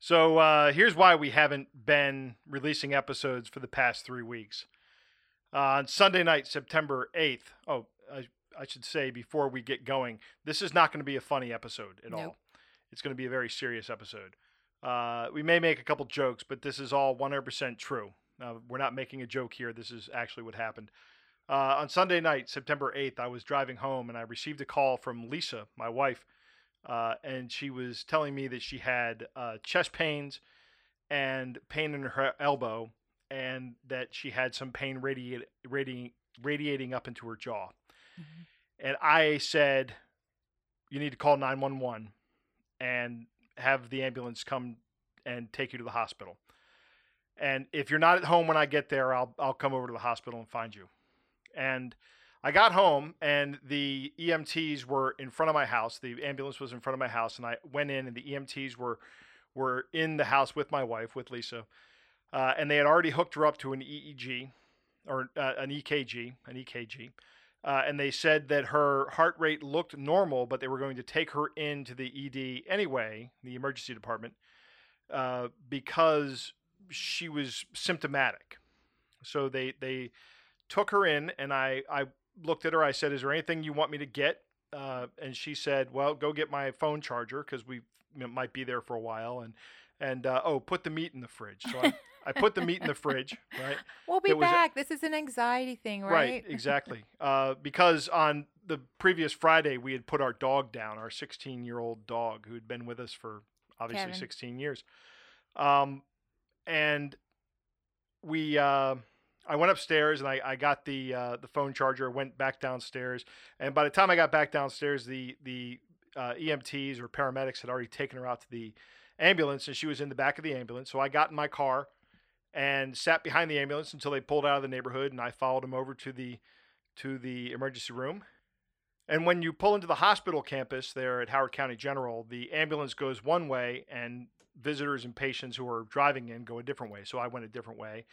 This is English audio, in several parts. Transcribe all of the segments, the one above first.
So here's why we haven't been releasing episodes for the past 3 weeks. On Sunday night, September 8th, I should say before we get going, this is not going to be a funny episode at all. It's going to be a very serious episode. We may make a couple jokes, but this is all 100% true. We're not making a joke here. This is actually what happened. On Sunday night, September 8th, I was driving home, and I received a call from Lisa, my wife, and she was telling me that she had chest pains and pain in her elbow, and that she had some pain radiating up into her jaw. Mm-hmm. And I said, you need to call 911 and have the ambulance come and take you to the hospital. And if you're not at home when I get there, I'll come over to the hospital and find you. And I got home, and the EMTs were in front of my house. The ambulance was in front of my house, and I went in, and the EMTs were in the house with my wife, with Lisa. And they had already hooked her up to an EEG or an EKG. And they said that her heart rate looked normal, but they were going to take her into the ED anyway, the emergency department, because she was symptomatic. So they took her in, and I looked at her. I said, is there anything you want me to get? And she said, well, go get my phone charger, because we might be there for a while. And put the meat in the fridge. So I put the meat in the fridge, right? We'll be back. This is an anxiety thing, right? Right, exactly. Because on the previous Friday, we had put our dog down, our 16-year-old dog, who had been with us for, obviously, Kevin. 16 years. And we... I went upstairs, and I got the phone charger, went back downstairs. And by the time I got back downstairs, the EMTs or paramedics had already taken her out to the ambulance, and she was in the back of the ambulance. So I got in my car and sat behind the ambulance until they pulled out of the neighborhood, and I followed them over to the emergency room. And when you pull into the hospital campus there at Howard County General, the ambulance goes one way, and visitors and patients who are driving in go a different way. So I went a different way.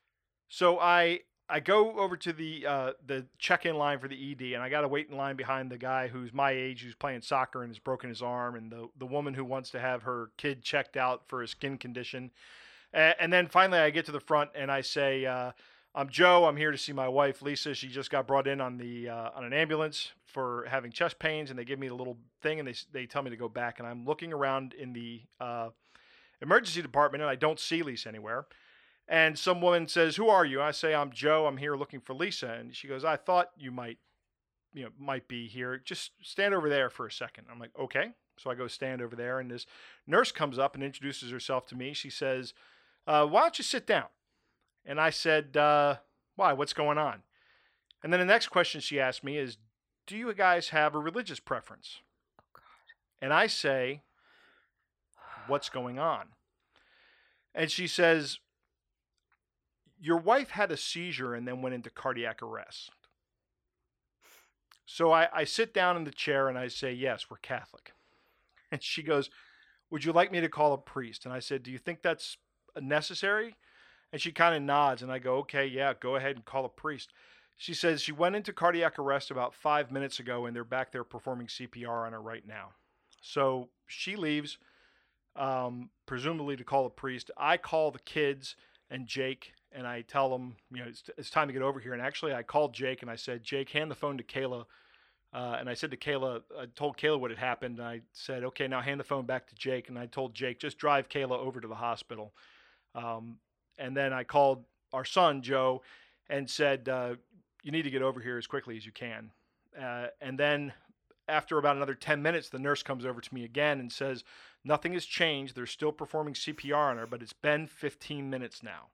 So I go over to the check-in line for the ED, and I got to wait in line behind the guy who's my age, who's playing soccer and has broken his arm, and the woman who wants to have her kid checked out for a skin condition. And then finally I get to the front, and I say, I'm Joe. I'm here to see my wife, Lisa. She just got brought in on an ambulance for having chest pains, and they give me the little thing, and they tell me to go back. And I'm looking around in the emergency department, and I don't see Lisa anywhere. And some woman says, who are you? I say, I'm Joe. I'm here looking for Lisa. And she goes, I thought you might be here. Just stand over there for a second. I'm like, okay. So I go stand over there, and this nurse comes up and introduces herself to me. She says, why don't you sit down? And I said, why? What's going on? And then the next question she asked me is, do you guys have a religious preference? Oh, God. And I say, what's going on? And she says, your wife had a seizure and then went into cardiac arrest. So I sit down in the chair, and I say, yes, we're Catholic. And she goes, would you like me to call a priest? And I said, do you think that's necessary? And she kind of nods, and I go, okay, yeah, go ahead and call a priest. She says she went into cardiac arrest about 5 minutes ago, and they're back there performing CPR on her right now. So she leaves, presumably to call a priest. I call the kids and Jake, and I tell them, it's time to get over here. And actually, I called Jake, and I said, Jake, hand the phone to Kayla. And I said to Kayla, I told Kayla what had happened. And I said, okay, now hand the phone back to Jake. And I told Jake, just drive Kayla over to the hospital. And then I called our son, Joe, and said, you need to get over here as quickly as you can. And then after about another 10 minutes, the nurse comes over to me again and says, nothing has changed. They're still performing CPR on her, but it's been 15 minutes now.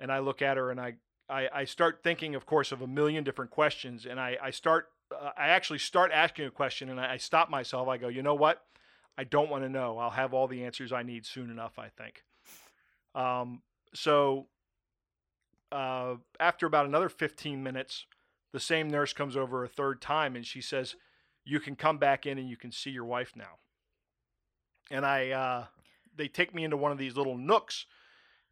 And I look at her, and I start thinking, of course, of a million different questions. And I actually start asking a question, and I stop myself. I go, you know what? I don't want to know. I'll have all the answers I need soon enough, I think. So after about another 15 minutes, the same nurse comes over a third time, and she says, you can come back in, and you can see your wife now. And they take me into one of these little nooks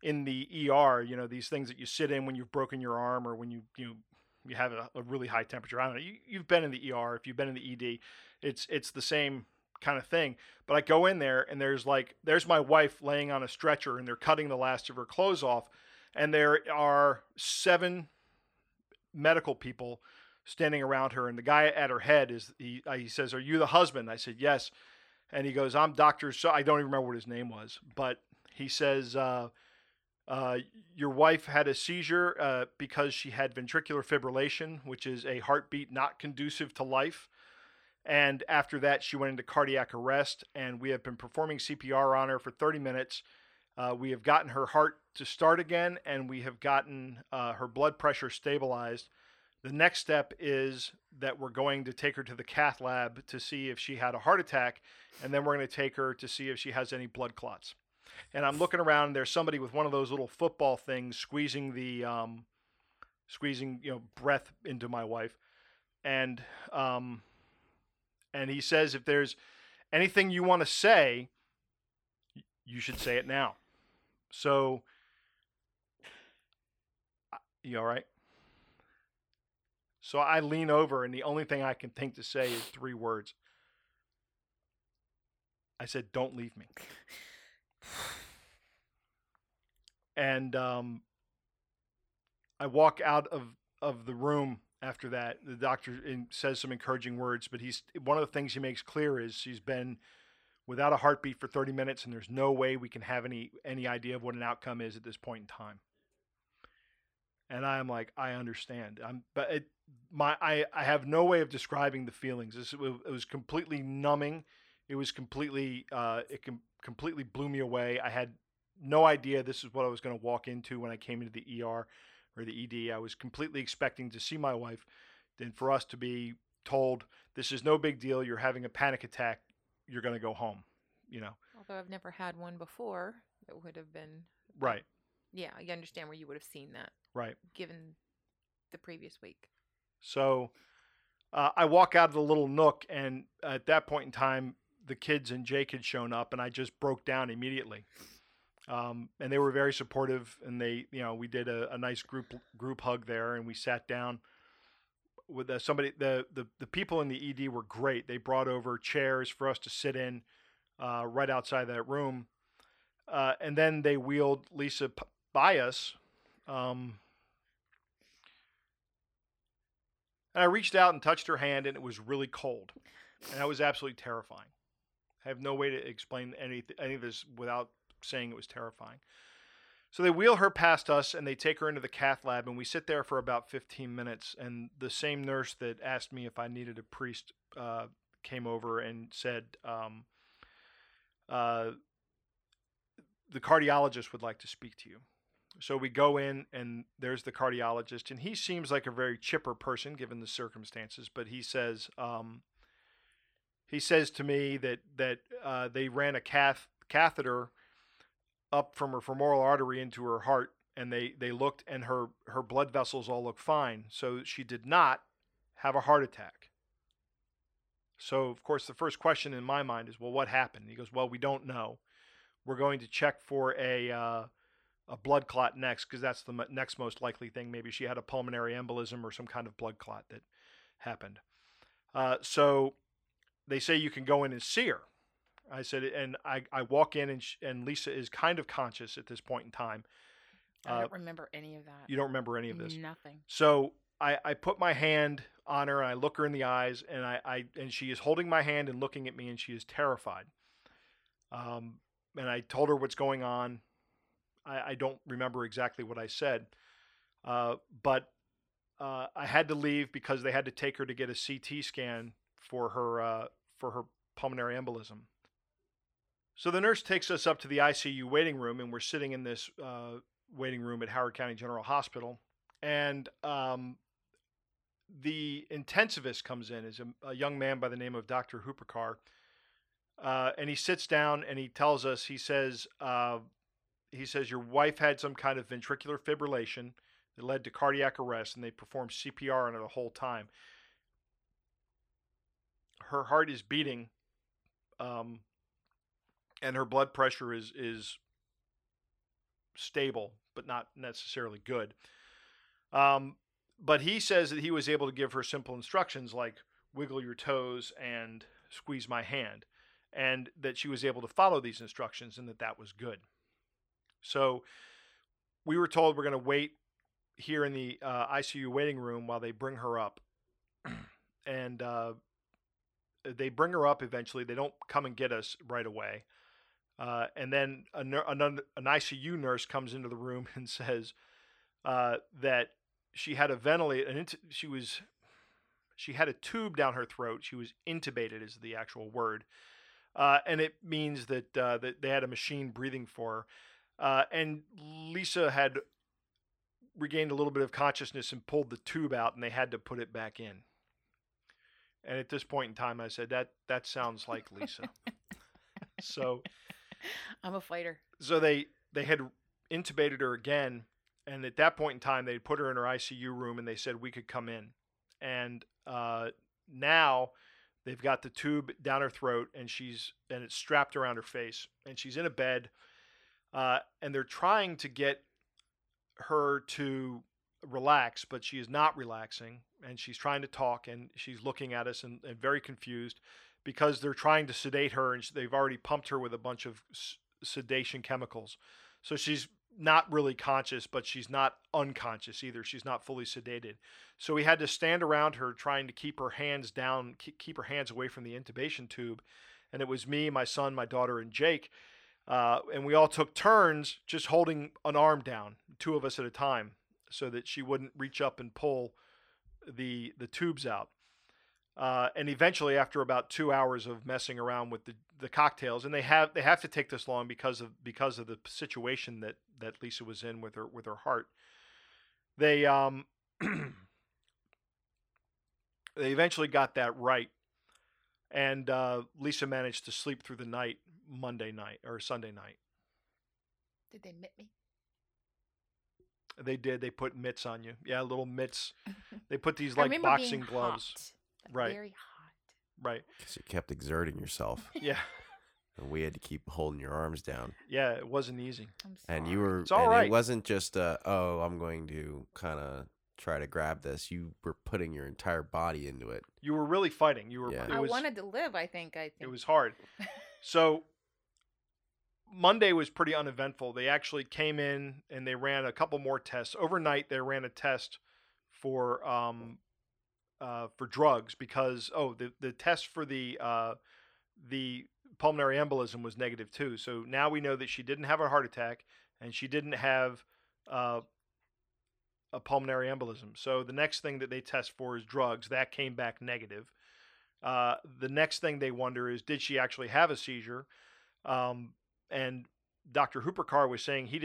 in the ER, these things that you sit in when you've broken your arm, or when you have a really high temperature. I don't know. You've been in the ER. If you've been in the ED, it's the same kind of thing. But I go in there and there's my wife laying on a stretcher and they're cutting the last of her clothes off. And there are 7 medical people standing around her. And the guy at her head is, he says, "Are you the husband?" I said, "Yes." And he goes, "I'm Dr. Shah." I don't even remember what his name was, but he says, "Your wife had a seizure because she had ventricular fibrillation, which is a heartbeat not conducive to life. And after that, she went into cardiac arrest, and we have been performing CPR on her for 30 minutes. We have gotten her heart to start again, and we have gotten her blood pressure stabilized. The next step is that we're going to take her to the cath lab to see if she had a heart attack, and then we're going to take her to see if she has any blood clots." And I'm looking around, and there's somebody with one of those little football things squeezing the, breath into my wife. And he says, "If there's anything you want to say, you should say it now." So, you all right? So I lean over, and the only thing I can think to say is 3 words. I said, "Don't leave me." And I walk out of the room after that. The doctor says some encouraging words, but one of the things he makes clear is she's been without a heartbeat for 30 minutes, and there's no way we can have any idea of what an outcome is at this point in time. And I'm like, I understand. I have no way of describing the feelings. It was completely numbing. It was completely completely blew me away. I had no idea this is what I was going to walk into when I came into the ER or the ED. I was completely expecting to see my wife and for us to be told, "This is no big deal. You're having a panic attack. You're going to go home," you know. Although I've never had one before, it would have been. Right. Yeah, I understand where you would have seen that. Right. Given the previous week. So I walk out of the little nook, and at that point in time, the kids and Jake had shown up, and I just broke down immediately. And they were very supportive, and they, we did a nice group hug there, and we sat down with somebody. The people in the ED were great. They brought over chairs for us to sit in right outside that room. And then they wheeled Lisa by us. And I reached out and touched her hand, and it was really cold. And that was absolutely terrifying. I have no way to explain any of this without saying it was terrifying. So they wheel her past us, and they take her into the cath lab, and we sit there for about 15 minutes. And the same nurse that asked me if I needed a priest came over and said, "The cardiologist would like to speak to you." So we go in, and there's the cardiologist, and he seems like a very chipper person given the circumstances, but he says, to me that they ran a catheter up from her femoral artery into her heart, and they looked, and her blood vessels all look fine. So she did not have a heart attack. So, of course, the first question in my mind is, well, what happened? And he goes, "Well, we don't know. We're going to check for a blood clot next, because that's the next most likely thing. Maybe she had a pulmonary embolism or some kind of blood clot that happened." So they say you can go in and see her. I said, and I walk in, and Lisa is kind of conscious at this point in time. I don't remember any of that. You don't remember any of this? Nothing. So I put my hand on her, and I look her in the eyes, and and she is holding my hand and looking at me, and she is terrified. And I told her what's going on. I don't remember exactly what I said, but I had to leave because they had to take her to get a CT scan for her pulmonary embolism. So the nurse takes us up to the ICU waiting room, and we're sitting in this waiting room at Howard County General Hospital. And the intensivist comes in, is a young man by the name of Dr. Hoopercarr, and he sits down and he tells us, he says, "Your wife had some kind of ventricular fibrillation that led to cardiac arrest, and they performed CPR on her the whole time. Her heart is beating, and her blood pressure is stable, but not necessarily good." But he says that he was able to give her simple instructions like wiggle your toes and squeeze my hand. and that she was able to follow these instructions and that that was good. So we were told we're going to wait here in the ICU waiting room while they bring her up. And they bring her up eventually. They don't come and get us right away. And then an ICU nurse comes into the room and says that she had a ventilator. She had a tube down her throat. She was intubated is the actual word. And it means that, that they had a machine breathing for her. And Lisa had regained a little bit of consciousness and pulled the tube out, and they had to put it back in. And at this point in time, I said, that sounds like Lisa. So I'm a fighter. So they had intubated her again. And at that point in time, they put her in her ICU room and they said we could come in. And now they've got the tube down her throat and it's strapped around her face and she's in a bed. And they're trying to get her to relax, but she is not relaxing, and she's trying to talk, and she's looking at us and very confused because they're trying to sedate her, and they've already pumped her with a bunch of sedation chemicals. So she's not really conscious, but she's not unconscious either. She's not fully sedated. So we had to stand around her trying to keep her hands down, keep her hands away from the intubation tube. And it was me, my son, my daughter, and Jake. And we all took turns just holding an arm down, two of us at a time, so that she wouldn't reach up and pull the tubes out. And eventually, after about 2 hours of messing around with the cocktails, and they have to take this long because of the situation that Lisa was in with her heart, they eventually got that right. And Lisa managed to sleep through the night, Monday night or Sunday night. Did they mitt me? They did. They put mitts on you. Yeah, little mitts. They put these like boxing gloves. Hot, right. Very hot. Right. Because you kept exerting yourself. Yeah. And we had to keep holding your arms down. Yeah, it wasn't easy. I'm sorry. And you were. It's all right. It wasn't just I'm going to kind of try to grab this. You were putting your entire body into it. You were really fighting. You were. Yeah. I wanted to live. I think it was hard. So Monday was pretty uneventful. They actually came in and they ran a couple more tests. Overnight, they ran a test for drugs because the test for the pulmonary embolism was negative too. So now we know that she didn't have a heart attack and she didn't have a pulmonary embolism. So the next thing that they test for is drugs. That came back negative. The next thing they wonder is, did she actually have a seizure? And Dr. Hoopercarr was saying he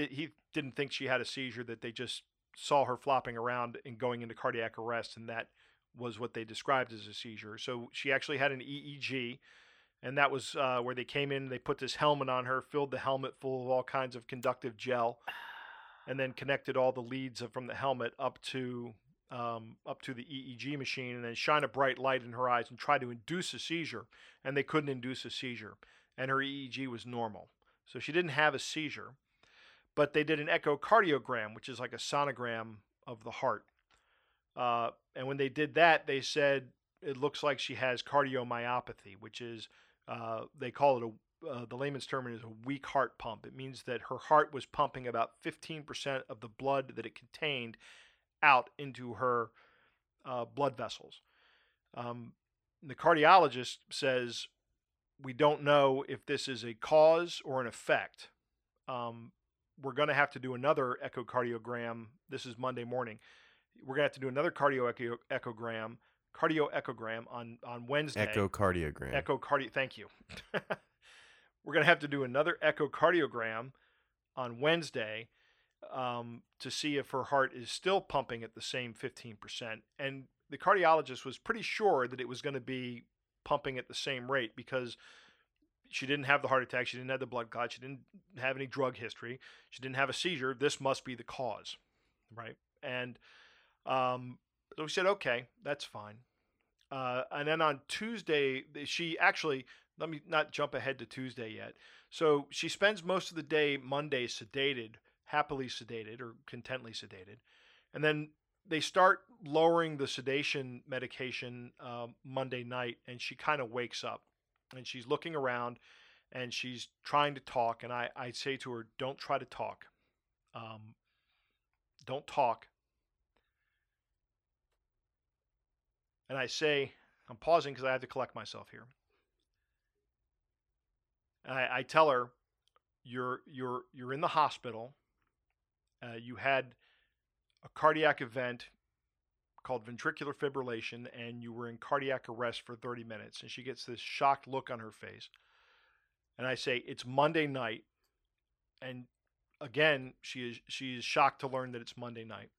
didn't think she had a seizure, that they just saw her flopping around and going into cardiac arrest, and that was what they described as a seizure. So she actually had an EEG, and that was where they came in, they put this helmet on her, filled the helmet full of all kinds of conductive gel, and then connected all the leads from the helmet up to the EEG machine, and then shine a bright light in her eyes and try to induce a seizure, and they couldn't induce a seizure. And her EEG was normal. So she didn't have a seizure, but they did an echocardiogram, which is like a sonogram of the heart. And when they did that, they said, it looks like she has cardiomyopathy, which is, they call it the layman's term is a weak heart pump. It means that her heart was pumping about 15% of the blood that it contained out into her blood vessels. The cardiologist says, we don't know if this is a cause or an effect. We're going to have to do another echocardiogram. This is Monday morning. We're going to have to do another cardio echogram on Wednesday. Echocardiogram. Thank you. We're going to have to do another echocardiogram on Wednesday to see if her heart is still pumping at the same 15%. And the cardiologist was pretty sure that it was going to be pumping at the same rate because she didn't have the heart attack, she didn't have the blood clot, she didn't have any drug history, she didn't have a seizure. This must be the cause, right? And so we said, okay, that's fine. And then on Tuesday, she actually, let me not jump ahead to Tuesday yet. So she spends most of the day Monday sedated, happily sedated or contently sedated. And then they start lowering the sedation medication Monday night, and she kind of wakes up. and she's looking around and she's trying to talk. And I say to her, don't try to talk. Don't talk. And I say, I'm pausing because I have to collect myself here. I tell her, you're in the hospital. You had a cardiac event called ventricular fibrillation, and you were in cardiac arrest for 30 minutes. And she gets this shocked look on her face. And I say, it's Monday night. And again, she is shocked to learn that it's Monday night.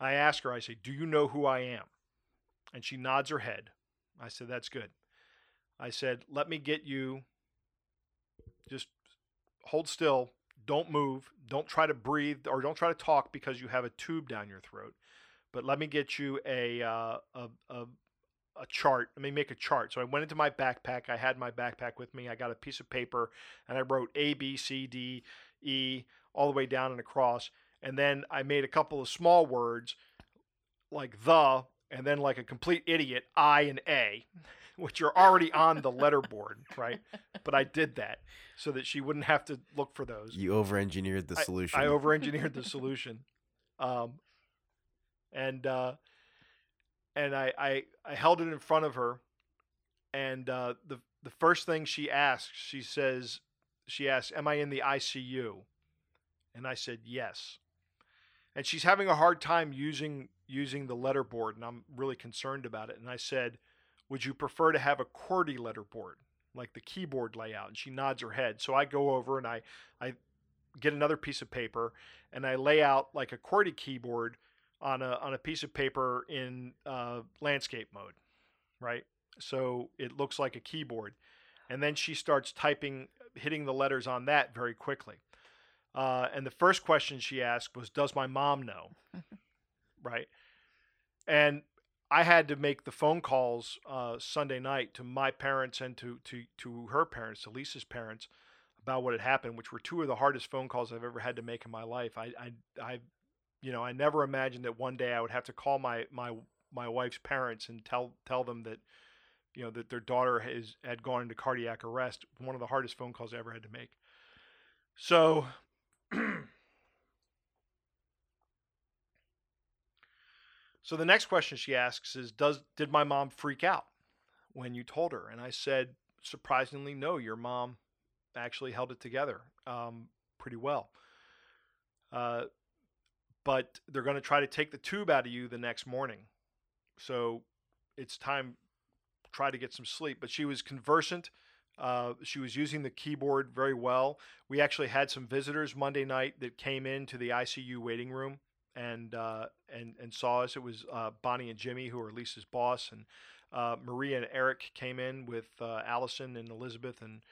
I ask her, I say, do you know who I am? And she nods her head. I said, that's good. I said, let me get you. Just hold still. Don't move. Don't try to breathe or don't try to talk because you have a tube down your throat. But let me get you a chart. Let me make a chart. So I went into my backpack. I had my backpack with me. I got a piece of paper and I wrote A, B, C, D, E, all the way down and across. And then I made a couple of small words like the, and then like a complete idiot, I and A, which are already on the letterboard, right? But I did that so that she wouldn't have to look for those. You over-engineered the solution. I over-engineered the solution. And I held it in front of her. And the first thing she asks, she asks, am I in the ICU? And I said, yes. And she's having a hard time using the letterboard, and I'm really concerned about it. And I said, would you prefer to have a QWERTY letterboard, like the keyboard layout? And she nods her head. So I go over and I get another piece of paper and I lay out like a QWERTY keyboard on a piece of paper in landscape mode, right? So it looks like a keyboard. And then she starts typing, hitting the letters on that very quickly. And the first question she asked was, does my mom know? Right. And I had to make the phone calls Sunday night to my parents and to her parents, to Lisa's parents, about what had happened, which were two of the hardest phone calls I've ever had to make in my life. I never imagined that one day I would have to call my wife's parents and tell them that, you know, that their daughter had gone into cardiac arrest. One of the hardest phone calls I ever had to make. So so the next question she asks is, did my mom freak out when you told her? And I said, surprisingly, no, your mom actually held it together pretty well. But they're going to try to take the tube out of you the next morning. So it's time to try to get some sleep. But she was conversant. She was using the keyboard very well. We actually had some visitors Monday night that came into the ICU waiting room and saw us. It was Bonnie and Jimmy, who are Lisa's boss, and Maria and Eric came in with Allison and Elizabeth and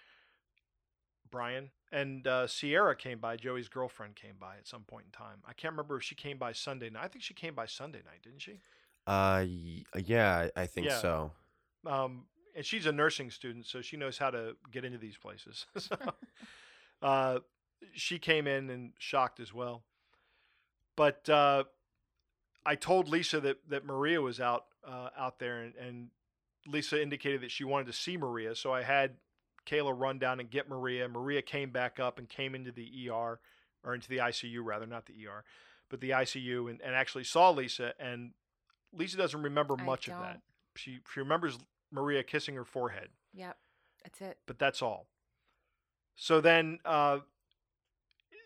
Brian, and Sierra came by. Joey's girlfriend came by at some point in time. I can't remember if she came by Sunday night. I think she came by Sunday night, didn't she? Yeah, I think so. And she's a nursing student, so she knows how to get into these places. So, she came in and shocked as well. But I told Lisa that Maria was out there, and Lisa indicated that she wanted to see Maria. So I had Kayla run down and get Maria. Maria came back up and came into the ER, or into the ICU rather, not the ER, but the ICU, and actually saw Lisa. And Lisa doesn't remember much of that. She remembers Maria kissing her forehead. Yep, that's it. But that's all. So then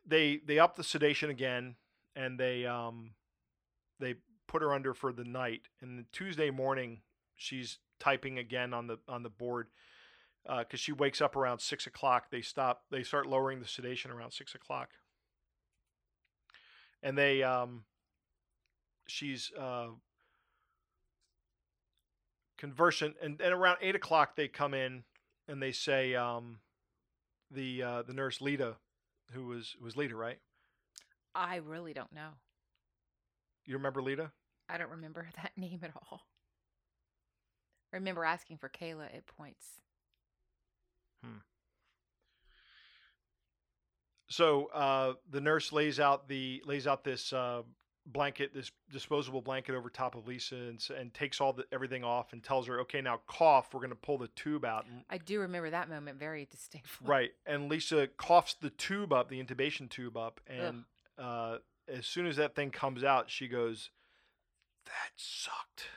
they upped the sedation again. And they put her under for the night. And the Tuesday morning, she's typing again on the board because she wakes up around 6 o'clock. They start lowering the sedation around 6 o'clock. And they she's conversant. And around 8 o'clock, they come in and they say the nurse Lita, who was Lita, right? I really don't know. You remember Lita? I don't remember that name at all. I remember asking for Kayla at points. So the nurse lays out this blanket, this disposable blanket over top of Lisa, and takes everything off and tells her, okay, now cough, we're going to pull the tube out. And I do remember that moment very distinctly. Right. And Lisa coughs the tube up, the intubation tube up. And as soon as that thing comes out, she goes, that sucked.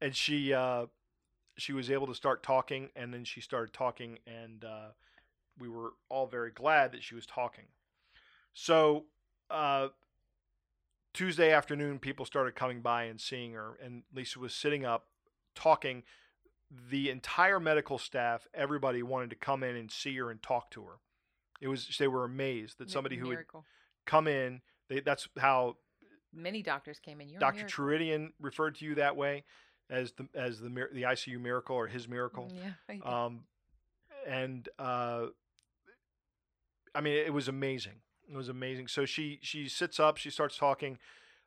And she was able to start talking, and then she started talking, and we were all very glad that she was talking. So Tuesday afternoon, people started coming by and seeing her, and Lisa was sitting up talking. The entire medical staff, everybody wanted to come in and see her and talk to her. They were amazed that somebody who had come in, that's how many doctors came in. Dr. Chiridian referred to you that way, as the ICU miracle, or his miracle. Yeah. I mean, it was amazing. It was amazing. So she sits up, she starts talking.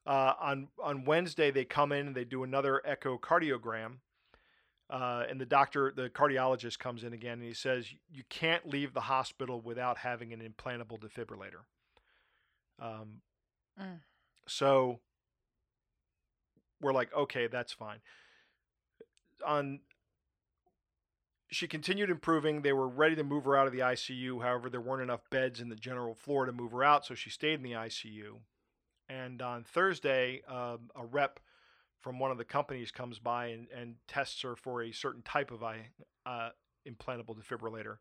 On Wednesday, they come in and they do another echocardiogram. And the cardiologist comes in again, and he says, you can't leave the hospital without having an implantable defibrillator. So we're like, okay, that's fine. She continued improving. They were ready to move her out of the ICU. However, there weren't enough beds in the general floor to move her out, so she stayed in the ICU. And on Thursday, a rep from one of the companies comes by and tests her for a certain type of implantable defibrillator.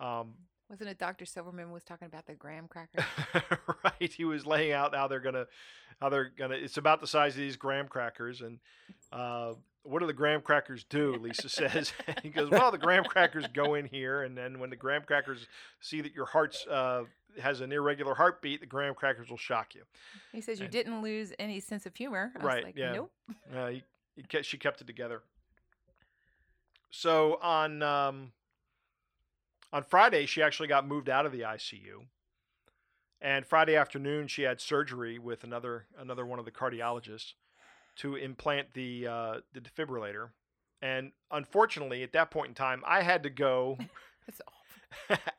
Wasn't it Dr. Silverman was talking about the graham crackers? Right. He was laying out how they're gonna. It's about the size of these graham crackers, and what do the graham crackers do? Lisa says. He goes, well, the graham crackers go in here, and then when the graham crackers see that your heart's has an irregular heartbeat, the graham crackers will shock you. He says you didn't lose any sense of humor. I was like, yeah. Nope. She kept it together. So on Friday, she actually got moved out of the ICU. And Friday afternoon, she had surgery with another one of the cardiologists to implant the defibrillator. And unfortunately, at that point in time, I had to go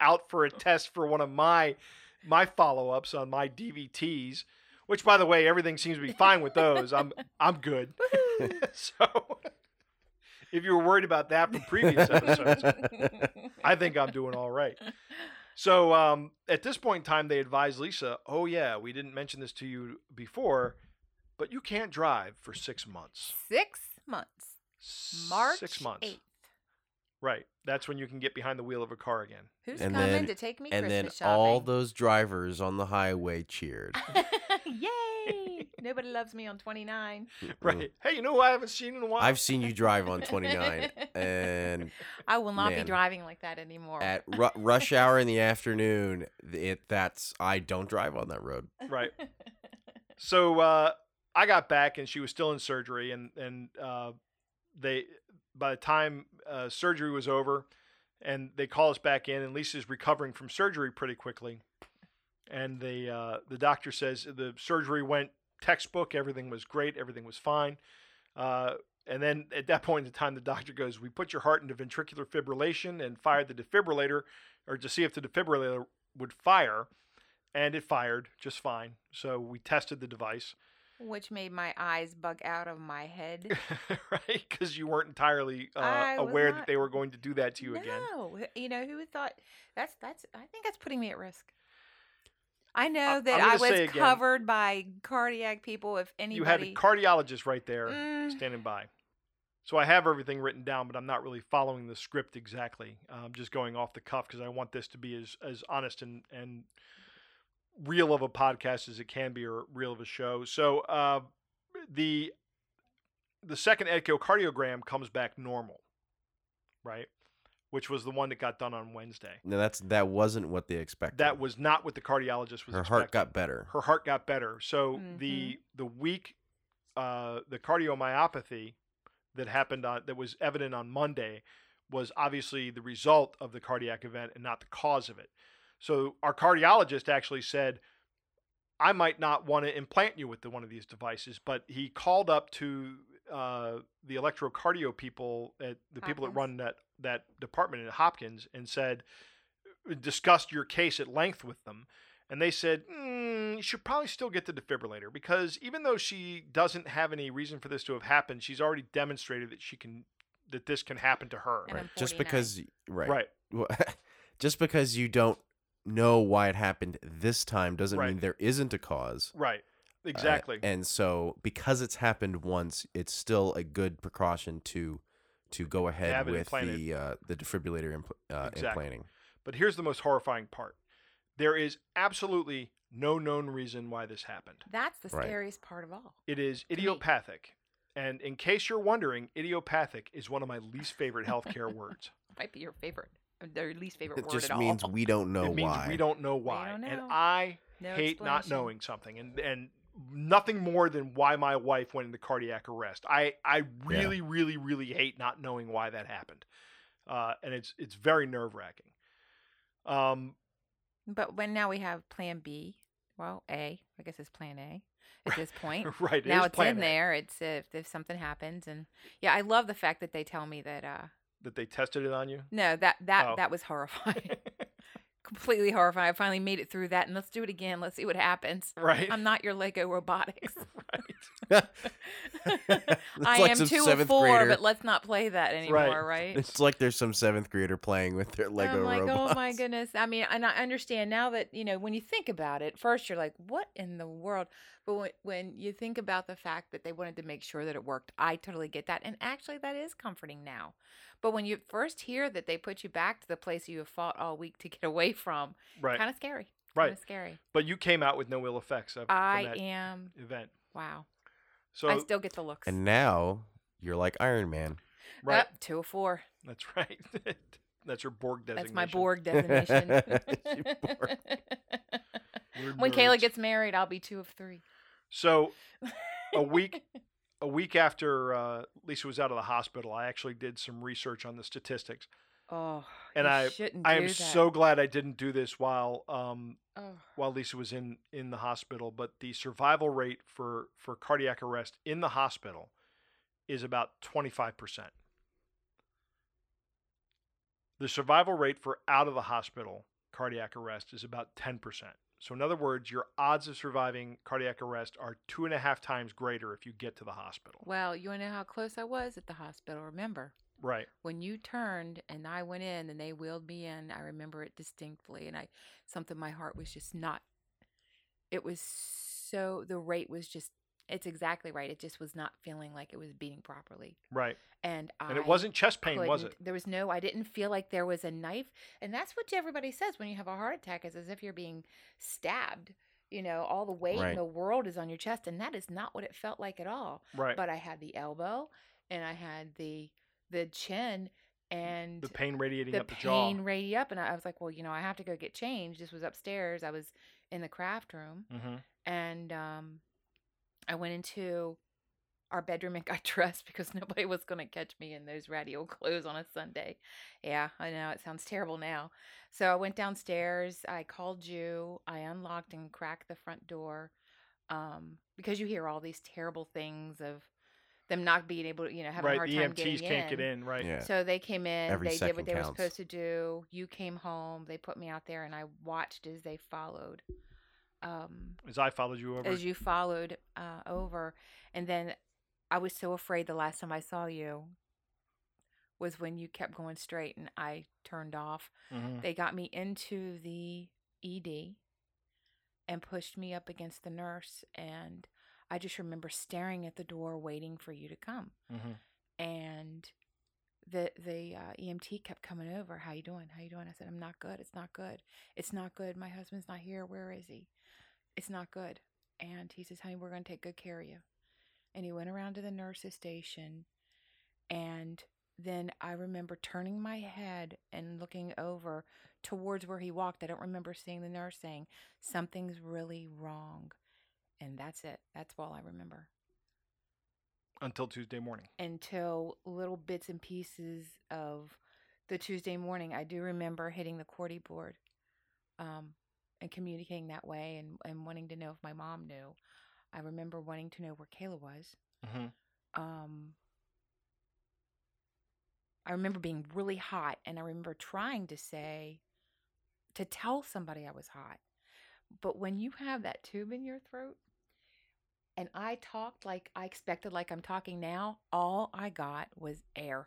out for a test for one of my follow-ups on my DVTs, which, by the way, everything seems to be fine with those. I'm good. So if you were worried about that from previous episodes, I think I'm doing all right. So at this point in time, they advised Lisa, oh, yeah, we didn't mention this to you before, but you can't drive for 6 months. 6 months. March 8th. Right. That's when you can get behind the wheel of a car again. Who's coming to take me Christmas shopping? And then all those drivers on the highway cheered. Yay! Nobody loves me on 29. Right. Hey, you know who I haven't seen in a while? I've seen you drive on 29. And I will not be driving like that anymore. At rush hour in the afternoon, I don't drive on that road. Right. So I got back, and she was still in surgery, and they... By the time surgery was over, and they call us back in, and Lisa's recovering from surgery pretty quickly, and the doctor says the surgery went textbook, everything was great, everything was fine, and then at that point in time, the doctor goes, we put your heart into ventricular fibrillation and fired the defibrillator, or to see if the defibrillator would fire, and it fired just fine, so we tested the device. Which made my eyes bug out of my head. Right? Because you weren't entirely aware that they were going to do that to you again. No. You know, who thought that's I think that's putting me at risk. I know that I was covered by cardiac people, if anybody. You had a cardiologist right there standing by. So I have everything written down, but I'm not really following the script exactly. I'm just going off the cuff because I want this to be as honest and real of a podcast as it can be, or real of a show. So the second echocardiogram comes back normal, right? Which was the one that got done on Wednesday. No, that wasn't what they expected. That was not what the cardiologist was expecting. Her heart got better. So the weak, the cardiomyopathy that was evident on Monday was obviously the result of the cardiac event and not the cause of it. So our cardiologist actually said, I might not want to implant you with one of these devices, but he called up to the electrocardio people, at the Hopkins. People that run that department at Hopkins, and said, discussed your case at length with them, and they said, you should probably still get the defibrillator, because even though she doesn't have any reason for this to have happened, she's already demonstrated that she can, that this can happen to her. Right. Just because, just because you don't know why it happened this time doesn't mean there isn't a cause. Right. Exactly. And so because it's happened once, it's still a good precaution to go ahead with the defibrillator implanting. But here's the most horrifying part. There is absolutely no known reason why this happened. That's the scariest part of all. It is idiopathic. And in case you're wondering, idiopathic is one of my least favorite healthcare words. Might be your favorite. Their least favorite word at all. It just means we don't know why. It means we don't know why. And I hate not knowing something. And nothing more than why my wife went into cardiac arrest. I really, really, really hate not knowing why that happened. And it's very nerve-wracking. But when now we have Plan B, well, A, I guess it's Plan A at this point. Right. Now it's in there. It's if something happens, and I love the fact that they tell me that that they tested it on you. No, that was horrifying, completely horrifying. I finally made it through that, and let's do it again. Let's see what happens. Right. I'm not your Lego robotics. Right. I am too a four, but let's not play that anymore. Right. It's like there's some seventh grader playing with their Lego robots. Oh my goodness. I mean, and I understand now that, you know, when you think about it, first you're like, what in the world? But when you think about the fact that they wanted to make sure that it worked, I totally get that. And actually, that is comforting now. But when you first hear that they put you back to the place you have fought all week to get away from, kind of scary. Right. Kind of scary. But you came out with no ill effects from that event. Wow. So I still get the looks. And now you're like Iron Man. Right. 2 of 4. That's right. That's your Borg designation. That's my Borg designation. Borg. When Kayla gets married, I'll be 2 of 3. So a week after Lisa was out of the hospital, I actually did some research on the statistics. Oh, and I am so glad I didn't do this while Lisa was in the hospital. But the survival rate for cardiac arrest in the hospital is about 25%. The survival rate for out of the hospital cardiac arrest is about 10%. So in other words, your odds of surviving cardiac arrest are 2.5 times greater if you get to the hospital. Well, you know how close I was at the hospital, remember? Right. When you turned and I went in and they wheeled me in, I remember it distinctly. And my heart was just not, it was so, the rate was just, it's exactly right. It just was not feeling like it was beating properly. Right. And it wasn't chest pain, was it? There was no, I didn't feel like there was a knife. And that's what everybody says when you have a heart attack, is as if you're being stabbed. You know, all the weight in the world is on your chest. And that is not what it felt like at all. Right. But I had the elbow and I had the chin and the pain radiating up the jaw. And I was like, well, you know, I have to go get changed. This was upstairs. I was in the craft room. Mm-hmm. And I went into our bedroom and got dressed because nobody was going to catch me in those ratty old clothes on a Sunday. Yeah, I know. It sounds terrible now. So I went downstairs. I called you. I unlocked and cracked the front door because you hear all these terrible things of them not being able to, you know, having a hard time getting in. Right, EMTs can't get in, right. Yeah. So they came in. They did what they were supposed to do. You came home. They put me out there, and I watched as they followed. As I followed you over. As you followed over. And then I was so afraid the last time I saw you was when you kept going straight and I turned off. Mm-hmm. They got me into the ED and pushed me up against the nurse. And I just remember staring at the door waiting for you to come. Mm-hmm. And the EMT kept coming over. How you doing? How you doing? I said, I'm not good. It's not good. It's not good. My husband's not here. Where is he? It's not good. And he says, honey, we're going to take good care of you. And he went around to the nurse's station. And then I remember turning my head and looking over towards where he walked. I don't remember seeing the nurse saying, something's really wrong. And that's it. That's all I remember. Until Tuesday morning. Until little bits and pieces of the Tuesday morning. I do remember hitting the QWERTY board. And communicating that way and wanting to know if my mom knew. I remember wanting to know where Kayla was. Mm-hmm. I remember being really hot, and I remember trying to say, to tell somebody I was hot. But when you have that tube in your throat, and I talked like I expected, like I'm talking now, all I got was air.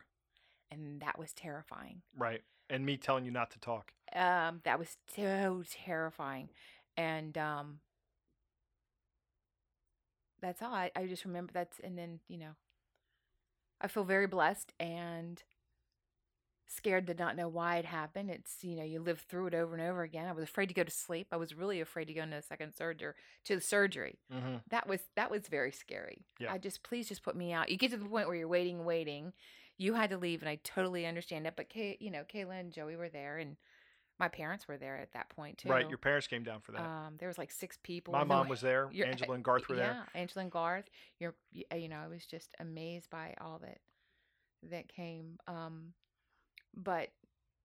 And that was terrifying. Right. And me telling you not to talk. That was so terrifying. And that's all. I just remember that's, and then, you know, I feel very blessed and scared to not know why it happened. It's, you know, you live through it over and over again. I was afraid to go to sleep. I was really afraid to go into the second surgery, to the surgery. Mm-hmm. That was very scary. Yeah. Please just put me out. You get to the point where you're waiting. You had to leave, and I totally understand that. But, Kayla and Joey were there, and my parents were there at that point, too. Right. Your parents came down for that. There was like 6 people. My mom was there. Angela and Garth were there. Yeah, Angela and Garth. I was just amazed by all that came. But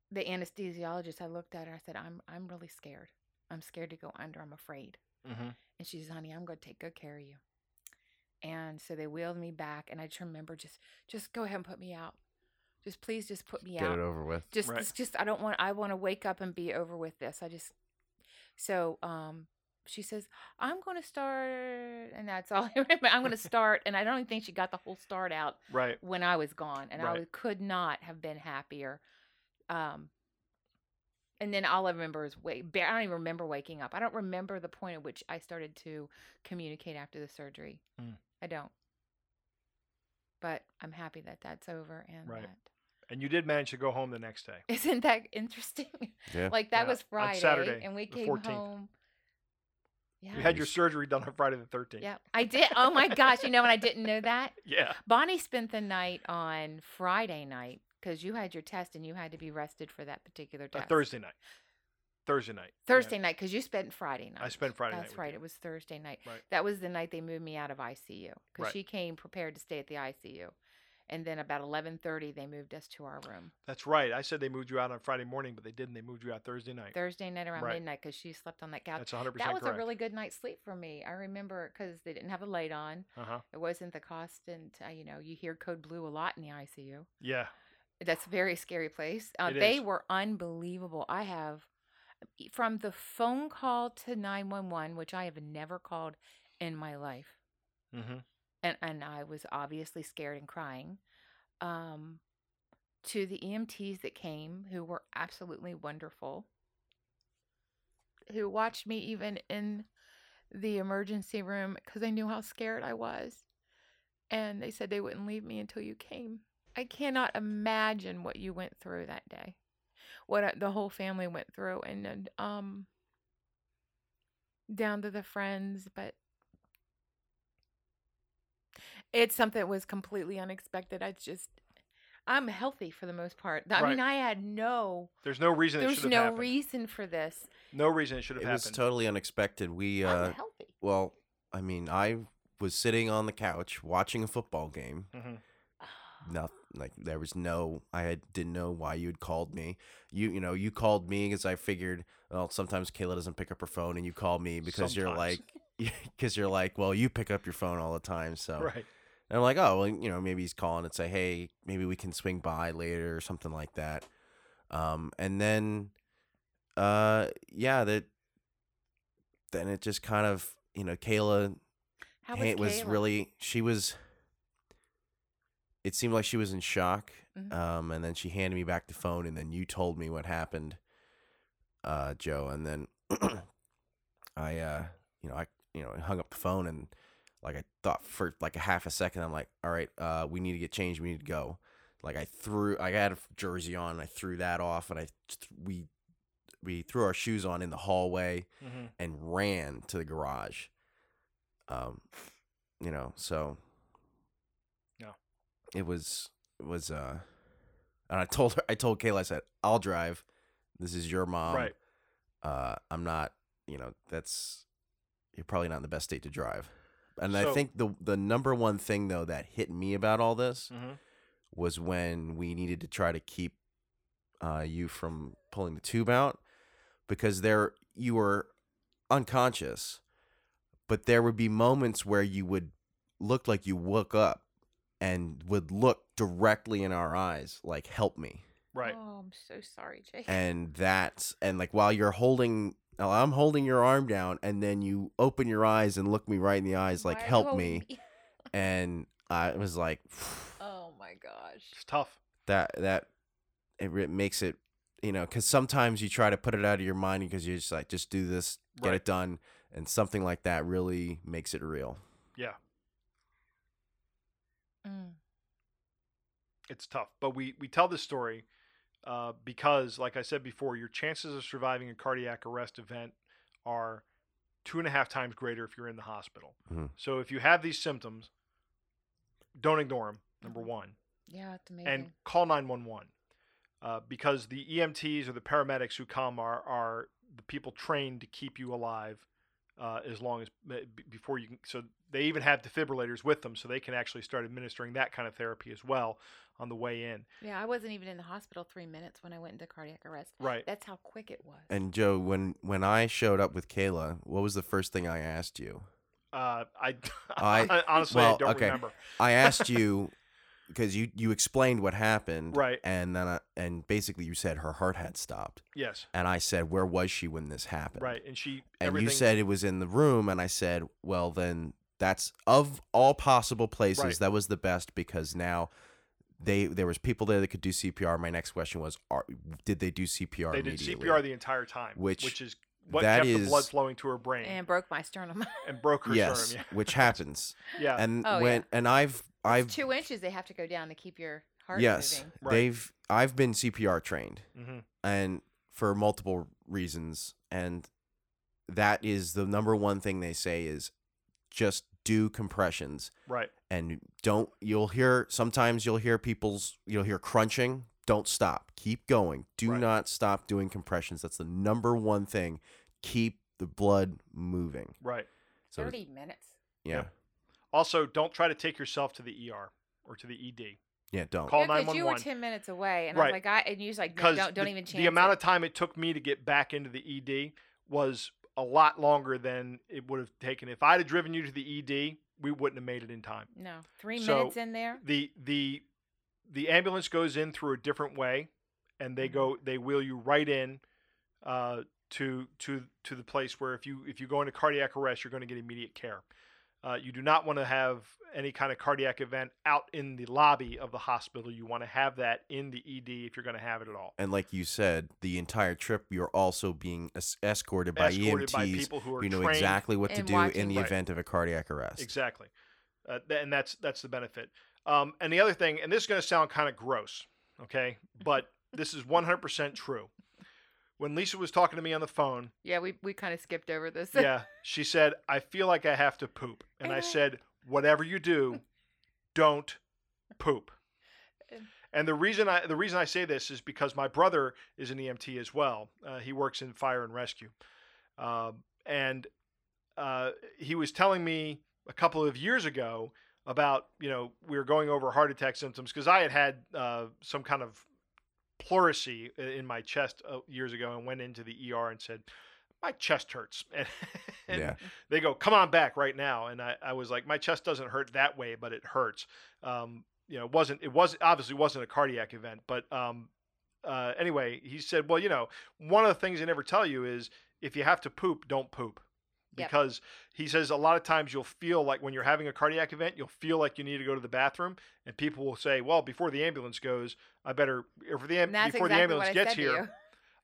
the anesthesiologist, I looked at her. I said, I'm really scared. I'm scared to go under. I'm afraid. Mm-hmm. And she says, honey, I'm going to take good care of you. And so they wheeled me back, and I just remember, just go ahead and put me out. Just please, just put me out. Get it over with. Just, I want to wake up and be over with this. So she says, I'm going to start, and that's all I remember. I'm going to start, and I don't even think she got the whole start out right when I was gone, and right. I could not have been happier. And then all I remember is I don't even remember waking up. I don't remember the point at which I started to communicate after the surgery. Mm. I don't. But I'm happy that that's over. And right. And you did manage to go home the next day. Isn't that interesting? Yeah. Was Friday. On Saturday, and we came 14th. Home. Yeah. You had your surgery done on Friday the 13th. Yeah, I did. Oh, my gosh. You know, and I didn't know that. Yeah. Bonnie spent the night on Friday night. Because you had your test and you had to be rested for that particular test. Thursday night. Thursday night, because you spent Friday night. I spent Friday night. That's right. It was Thursday night. Right. That was the night they moved me out of ICU. Because she came prepared to stay at the ICU. And then about 11:30, they moved us to our room. That's right. I said they moved you out on Friday morning, but they didn't. They moved you out Thursday night. Thursday night around midnight, because she slept on that couch. That's 100% correct. That was a really good night's sleep for me. I remember because they didn't have a light on. Uh-huh. It wasn't the constant, you hear code blue a lot in the ICU. Yeah. That's a very scary place. They were unbelievable. I have, from the phone call to 911, which I have never called in my life, mm-hmm. and I was obviously scared and crying, to the EMTs that came, who were absolutely wonderful, who watched me even in the emergency room because they knew how scared I was, and they said they wouldn't leave me until you came. I cannot imagine what you went through that day, the whole family went through, and down to the friends. But it's something that was completely unexpected. I'm healthy for the most part. I mean, I had no. There's no reason. There's no reason for this. No reason it should have happened. It was totally unexpected. I'm healthy. Well, I mean, I was sitting on the couch watching a football game. Mm-hmm. No, I didn't know why you had called me. You called me because I figured, well, sometimes Kayla doesn't pick up her phone, and you call me because you're like, well, you pick up your phone all the time, so right. And I'm like, oh, well, maybe he's calling and say, hey, maybe we can swing by later or something like that. And then, then it just kind of, Kayla, it seemed like she was in shock, mm-hmm. And then she handed me back the phone, and then you told me what happened, Joe. And then I hung up the phone, and like I thought for like a half a second, I'm like, all right, we need to get changed, we need to go. Like I had a jersey on, and I threw that off, and we threw our shoes on in the hallway, mm-hmm. and ran to the garage. So. It was, and I told Kayla, I said, I'll drive. This is your mom. Right. I'm not, you're probably not in the best state to drive. And so, I think the number one thing though that hit me about all this mm-hmm. was when we needed to try to keep you from pulling the tube out, because you were unconscious, but there would be moments where you would look like you woke up. And would look directly in our eyes, like, help me. Right. Oh, I'm so sorry, Jake. And that's, and like while you're holding, well, I'm holding your arm down, and then you open your eyes and look me right in the eyes, like, help me. And I was like, oh my gosh. It's tough. It makes it, you know, because sometimes you try to put it out of your mind because you're just like, just do this, get it done. And something like that really makes it real. Yeah. Mm. It's tough. But we tell this story because, like I said before, your chances of surviving a cardiac arrest event are 2.5 times greater if you're in the hospital. Mm-hmm. So if you have these symptoms, don't ignore them, number one. Yeah, that's amazing. And call 911 because the EMTs or the paramedics who come are the people trained to keep you alive as long as before you can. So they even have defibrillators with them, so they can actually start administering that kind of therapy as well on the way in. Yeah, I wasn't even in the hospital 3 minutes when I went into cardiac arrest. Right. That's how quick it was. And Joe, when I showed up with Kayla, what was the first thing I asked you? I honestly I don't remember. I asked you because you explained what happened. Right. And then and basically you said her heart had stopped. Yes. And I said, where was she when this happened? Right. And you said it was in the room, and I said, well, then that's of all possible places, that was the best, because now there was people there that could do CPR. My next question was, did they do CPR immediately? They did CPR the entire time, which is what kept the blood flowing to her brain. And broke my sternum. And broke her sternum, yeah. Which happens. Yeah. And I've 2 inches they have to go down to keep your heart moving. Yes. Right. I've been CPR trained, and for multiple reasons, and that is the number one thing they say is just do compressions. Right. And you'll hear crunching. Don't stop. Keep going. Do not stop doing compressions. That's the number one thing. Keep the blood moving. Right. So 30 minutes. Yeah. Also, don't try to take yourself to the ER or to the ED. Yeah, don't. Call 911. You were 10 minutes away, and I was like, and you was like, no, don't even chance it. The amount of time it took me to get back into the ED was a lot longer than it would have taken. If I'd have driven you to the ED, we wouldn't have made it in time. No, 3 minutes in there. The ambulance goes in through a different way, and they wheel you right in to the place where if you go into cardiac arrest, you're going to get immediate care. You do not want to have any kind of cardiac event out in the lobby of the hospital. You want to have that in the ED if you're going to have it at all. And like you said, the entire trip, you're also being escorted by EMTs by people who are trained, exactly what to do in the event of a cardiac arrest. Exactly. And that's the benefit. And the other thing, and this is going to sound kind of gross, okay, but this is 100% true. When Lisa was talking to me on the phone. Yeah, we kind of skipped over this. Yeah, she said, I feel like I have to poop. And I said, whatever you do, don't poop. And the reason I say this is because my brother is an EMT as well. He works in fire and rescue. And he was telling me a couple of years ago about, we were going over heart attack symptoms because I had some kind of pleurisy in my chest years ago and went into the ER and said, my chest hurts. And yeah. They go, come on back right now. And I was like, my chest doesn't hurt that way, but it hurts. It obviously wasn't a cardiac event, but anyway, he said, well, one of the things they never tell you is if you have to poop, don't poop. Because he says a lot of times you'll feel like when you're having a cardiac event, you'll feel like you need to go to the bathroom, and people will say, well, before the ambulance goes, before the ambulance gets here,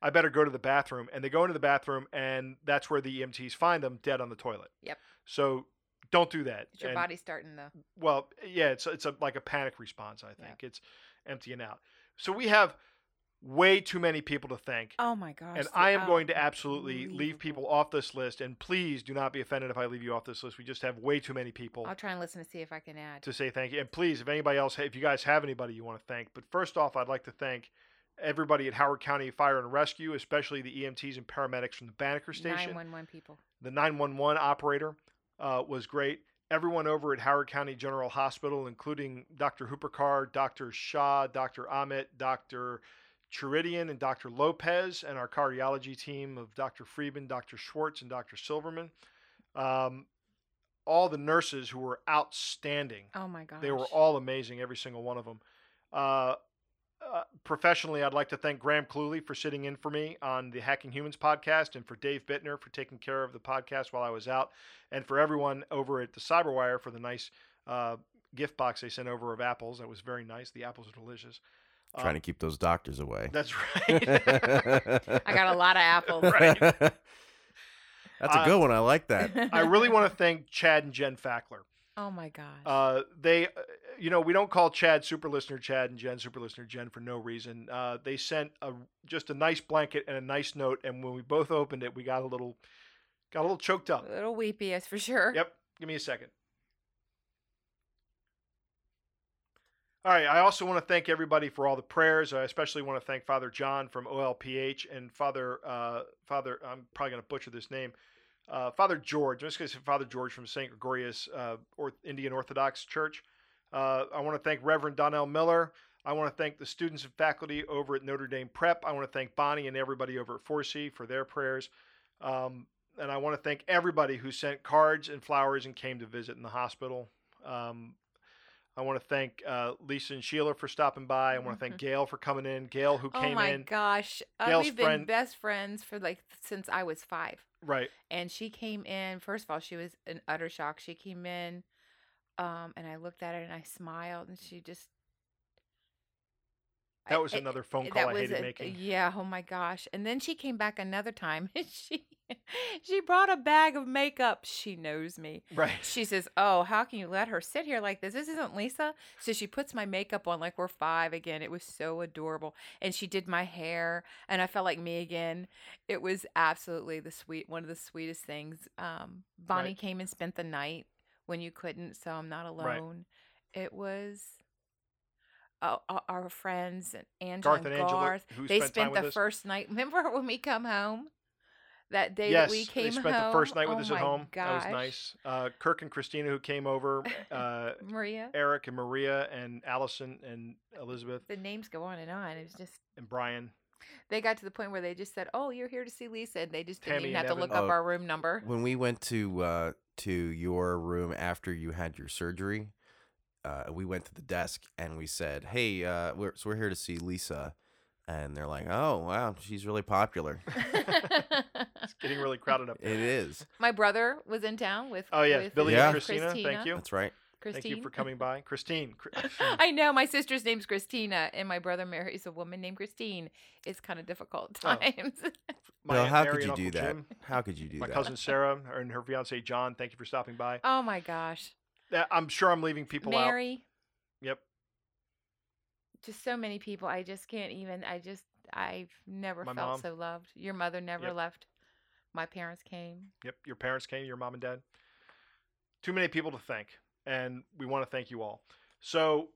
I better go to the bathroom. And they go into the bathroom, and that's where the EMTs find them dead on the toilet. Yep. So don't do that. It's your body starting to. Well, yeah, it's like a panic response, I think. Yep. It's emptying out. So we have way too many people to thank. Oh my gosh. And I am going to absolutely leave people off this list. And please do not be offended if I leave you off this list. We just have way too many people. I'll try and listen to see if I can add. To say thank you. And please, if you guys have anybody you want to thank. But first off, I'd like to thank everybody at Howard County Fire and Rescue, especially the EMTs and paramedics from the Banneker Station. 911 people. The 911 operator was great. Everyone over at Howard County General Hospital, including Dr. Hoopercarr, Dr. Shah, Dr. Amit, Dr. Chiridian and Dr. Lopez, and our cardiology team of Dr. Friedman, Dr. Schwartz, and Dr. Silverman. All the nurses who were outstanding. Oh, my gosh. They were all amazing, every single one of them. Professionally, I'd like to thank Graham Cluley for sitting in for me on the Hacking Humans podcast, and for Dave Bittner for taking care of the podcast while I was out, and for everyone over at the Cyber Wire for the nice gift box they sent over of apples. That was very nice. The apples are delicious. Trying to keep those doctors away. That's right. I got a lot of apples. Right. That's a good one. I like that. I really want to thank Chad and Jen Fackler. Oh my gosh. They, we don't call Chad Super Listener Chad and Jen Super Listener Jen for no reason. They sent just a nice blanket and a nice note, and when we both opened it, we got a little choked up. A little weepy, that's for sure. Yep. Give me a second. All right. I also want to thank everybody for all the prayers. I especially want to thank Father John from OLPH and Father. I'm probably going to butcher this name. Father George. I'm just going to say Father George from St. Gregorius Indian Orthodox Church. I want to thank Reverend Donnell Miller. I want to thank the students and faculty over at Notre Dame Prep. I want to thank Bonnie and everybody over at 4C for their prayers. And I want to thank everybody who sent cards and flowers and came to visit in the hospital. I want to thank Lisa and Sheila for stopping by. I want to thank Gail for coming in. Gail, who came in. Oh, my gosh. We've been best friends for since I was 5. Right. And she came in. First of all, she was in utter shock. She came in, and I looked at her, and I smiled, and she just. That was another phone call I hated making. Yeah. Oh, my gosh. And then she came back another time, and she brought a bag of makeup. She knows me. Right. She says, oh, how can you let her sit here like this? This isn't Lisa. So she puts my makeup on like we're 5 again. It was so adorable. And she did my hair, and I felt like me again. It was absolutely one of the sweetest things. Bonnie came and spent the night when you couldn't, so I'm not alone. Right. It was... our friends, Angela Garth, and Angela, who they spent the first night. Remember when we come home? That day that we came home? Yes, they spent the first night with us at home. Gosh. That was nice. Kirk and Christina, who came over. Maria. Eric and Maria and Allison and Elizabeth. The names go on and on. It was just... And Brian. They got to the point where they just said, oh, you're here to see Lisa. And they just didn't even have to look up our room number. When we went to your room after you had your surgery... we went to the desk and we said, hey, we're here to see Lisa. And they're like, oh, wow, she's really popular. It's getting really crowded up there. It is. My brother was in town with Billy and Christina. Thank you. That's right. Christine. Thank you for coming by. Christine. I know. My sister's name's Christina, and my brother marries a woman named Christine. It's kind of difficult times. How could you do that? How could you do that? My cousin Sarah and her fiance John, thank you for stopping by. Oh, my gosh. I'm sure I'm leaving people out. Mary. Yep. Just so many people. I just can't even. I've never felt so loved. Your mother never left. My parents came. Yep. Your parents came. Your mom and dad. Too many people to thank. And we want to thank you all. So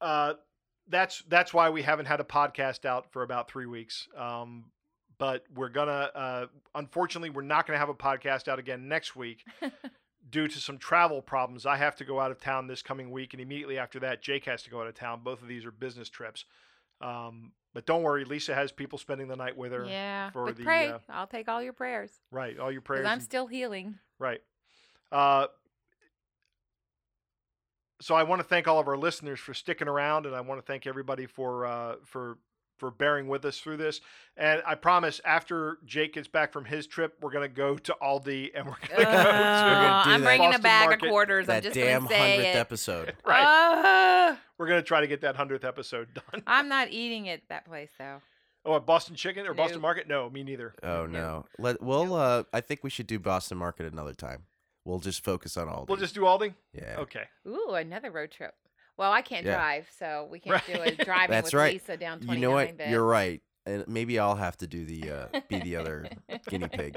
that's why we haven't had a podcast out for about 3 weeks. But we're going to, unfortunately, we're not going to have a podcast out again next week. Due to some travel problems, I have to go out of town this coming week, and immediately after that, Jake has to go out of town. Both of these are business trips. But don't worry, Lisa has people spending the night with her. Yeah, pray. I'll take all your prayers. Right, all your prayers. Because I'm still healing. Right. So I want to thank all of our listeners for sticking around, and I want to thank everybody for bearing with us through this. And I promise after Jake gets back from his trip, we're going to go to Aldi and we're going to go to I'm bringing a bag of quarters. That I'm just damn 100th episode. Right. We're going to try to get that 100th episode done. I'm not eating at that place though. Oh, at Boston Chicken or Boston Market? No, me neither. Oh no. I think we should do Boston Market another time. We'll just focus on Aldi. We'll just do Aldi? Yeah. Okay. Ooh, another road trip. Well, I can't drive, so we can't do a driving with Lisa down 29. You know what? You're right. And maybe I'll have to do be the other guinea pig.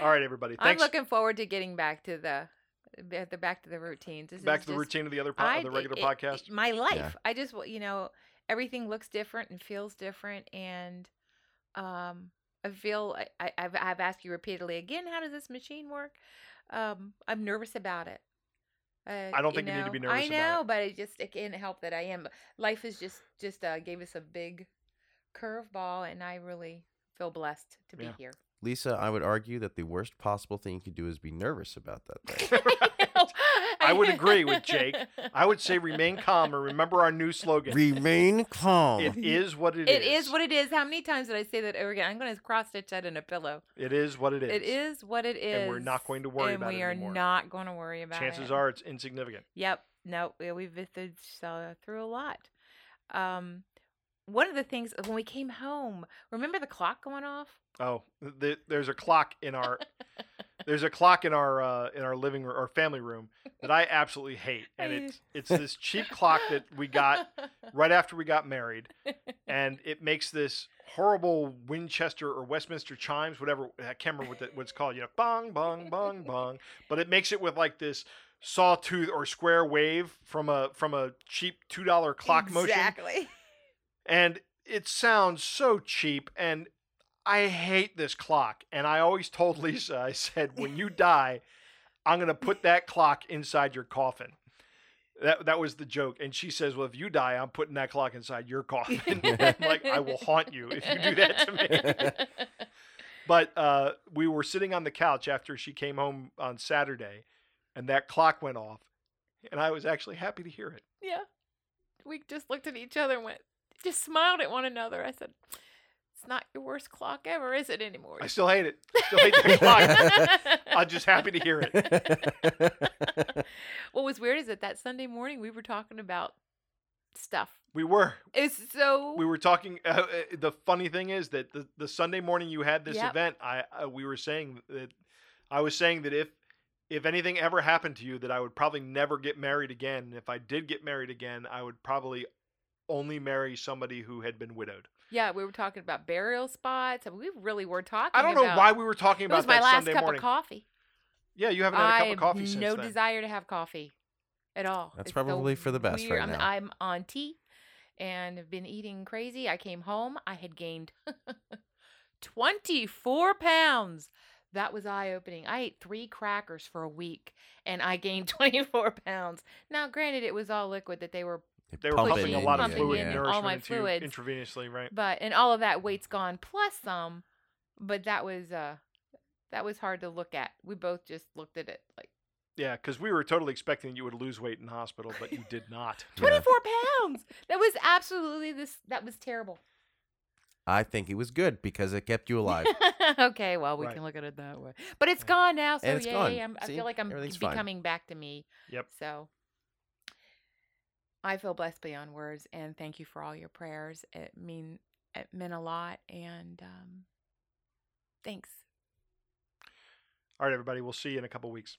All right, everybody. Thanks. I'm looking forward to getting back to the back to the routine. Back to the routine of the other of the regular podcast. My life. Yeah. I just everything looks different and feels different, and I feel I've asked you repeatedly again, how does this machine work? I'm nervous about it. I don't think you need to be nervous about it. I know, but it can't help that I am. Life is just gave us a big curveball, and I really feel blessed to be here. Lisa, I would argue that the worst possible thing you could do is be nervous about that thing. I would agree with Jake. I would say remain calm, and remember our new slogan. Remain calm. It is what it is. It is what it is. How many times did I say that over again? I'm going to cross-stitch that in a pillow. It is what it is. It is what it is. And we're not going to worry about it anymore. And we are not going to worry about it. Chances are it's insignificant. Yep. No, we've been through a lot. One of the things, when we came home, remember the clock going off? Oh, there's a clock in our... There's a clock in our living room or family room that I absolutely hate, and it's this cheap clock that we got right after we got married, and it makes this horrible Winchester or Westminster chimes, whatever, I can't remember what it's called, you know, bong bong bong bong, but it makes it with like this sawtooth or square wave from a cheap $2 clock motion. Exactly. And it sounds so cheap, and I hate this clock, and I always told Lisa, I said, when you die, I'm going to put that clock inside your coffin. That was the joke. And she says, well, if you die, I'm putting that clock inside your coffin. I'm like, I will haunt you if you do that to me. But we were sitting on the couch after she came home on Saturday, and that clock went off, and I was actually happy to hear it. Yeah. We just looked at each other and just smiled at one another. I said... It's not your worst clock ever, is it anymore? I still hate it. Still hate the clock. I'm just happy to hear it. What was weird is that Sunday morning we were talking about stuff. We were. It's so. We were talking. The funny thing is that the Sunday morning you had this event, we were saying that I was saying that if anything ever happened to you, that I would probably never get married again. And if I did get married again, I would probably only marry somebody who had been widowed. Yeah, we were talking about burial spots. I mean, we really were talking about... I don't know why we were talking about that Sunday morning. It was my last cup of coffee. Yeah, you haven't had a cup of coffee since then. I have no desire to have coffee at all. That's probably for the best right now. I'm on tea and have been eating crazy. I came home. I had gained 24 pounds. That was eye-opening. I ate 3 crackers for a week, and I gained 24 pounds. Now, granted, it was all liquid that they were... They were pumping a lot of fluid and nourishment intravenously, right? But and all of that weight's gone, plus some. But that was hard to look at. We both just looked at it like. Yeah, because we were totally expecting you would lose weight in hospital, but you did not. 24 pounds. That was absolutely this. That was terrible. I think it was good because it kept you alive. Okay, well, we can look at it that way. But it's gone now, so yay! I feel like I'm becoming back to me. Yep. So. I feel blessed beyond words, and thank you for all your prayers. It meant a lot, and thanks. All right, everybody. We'll see you in a couple weeks.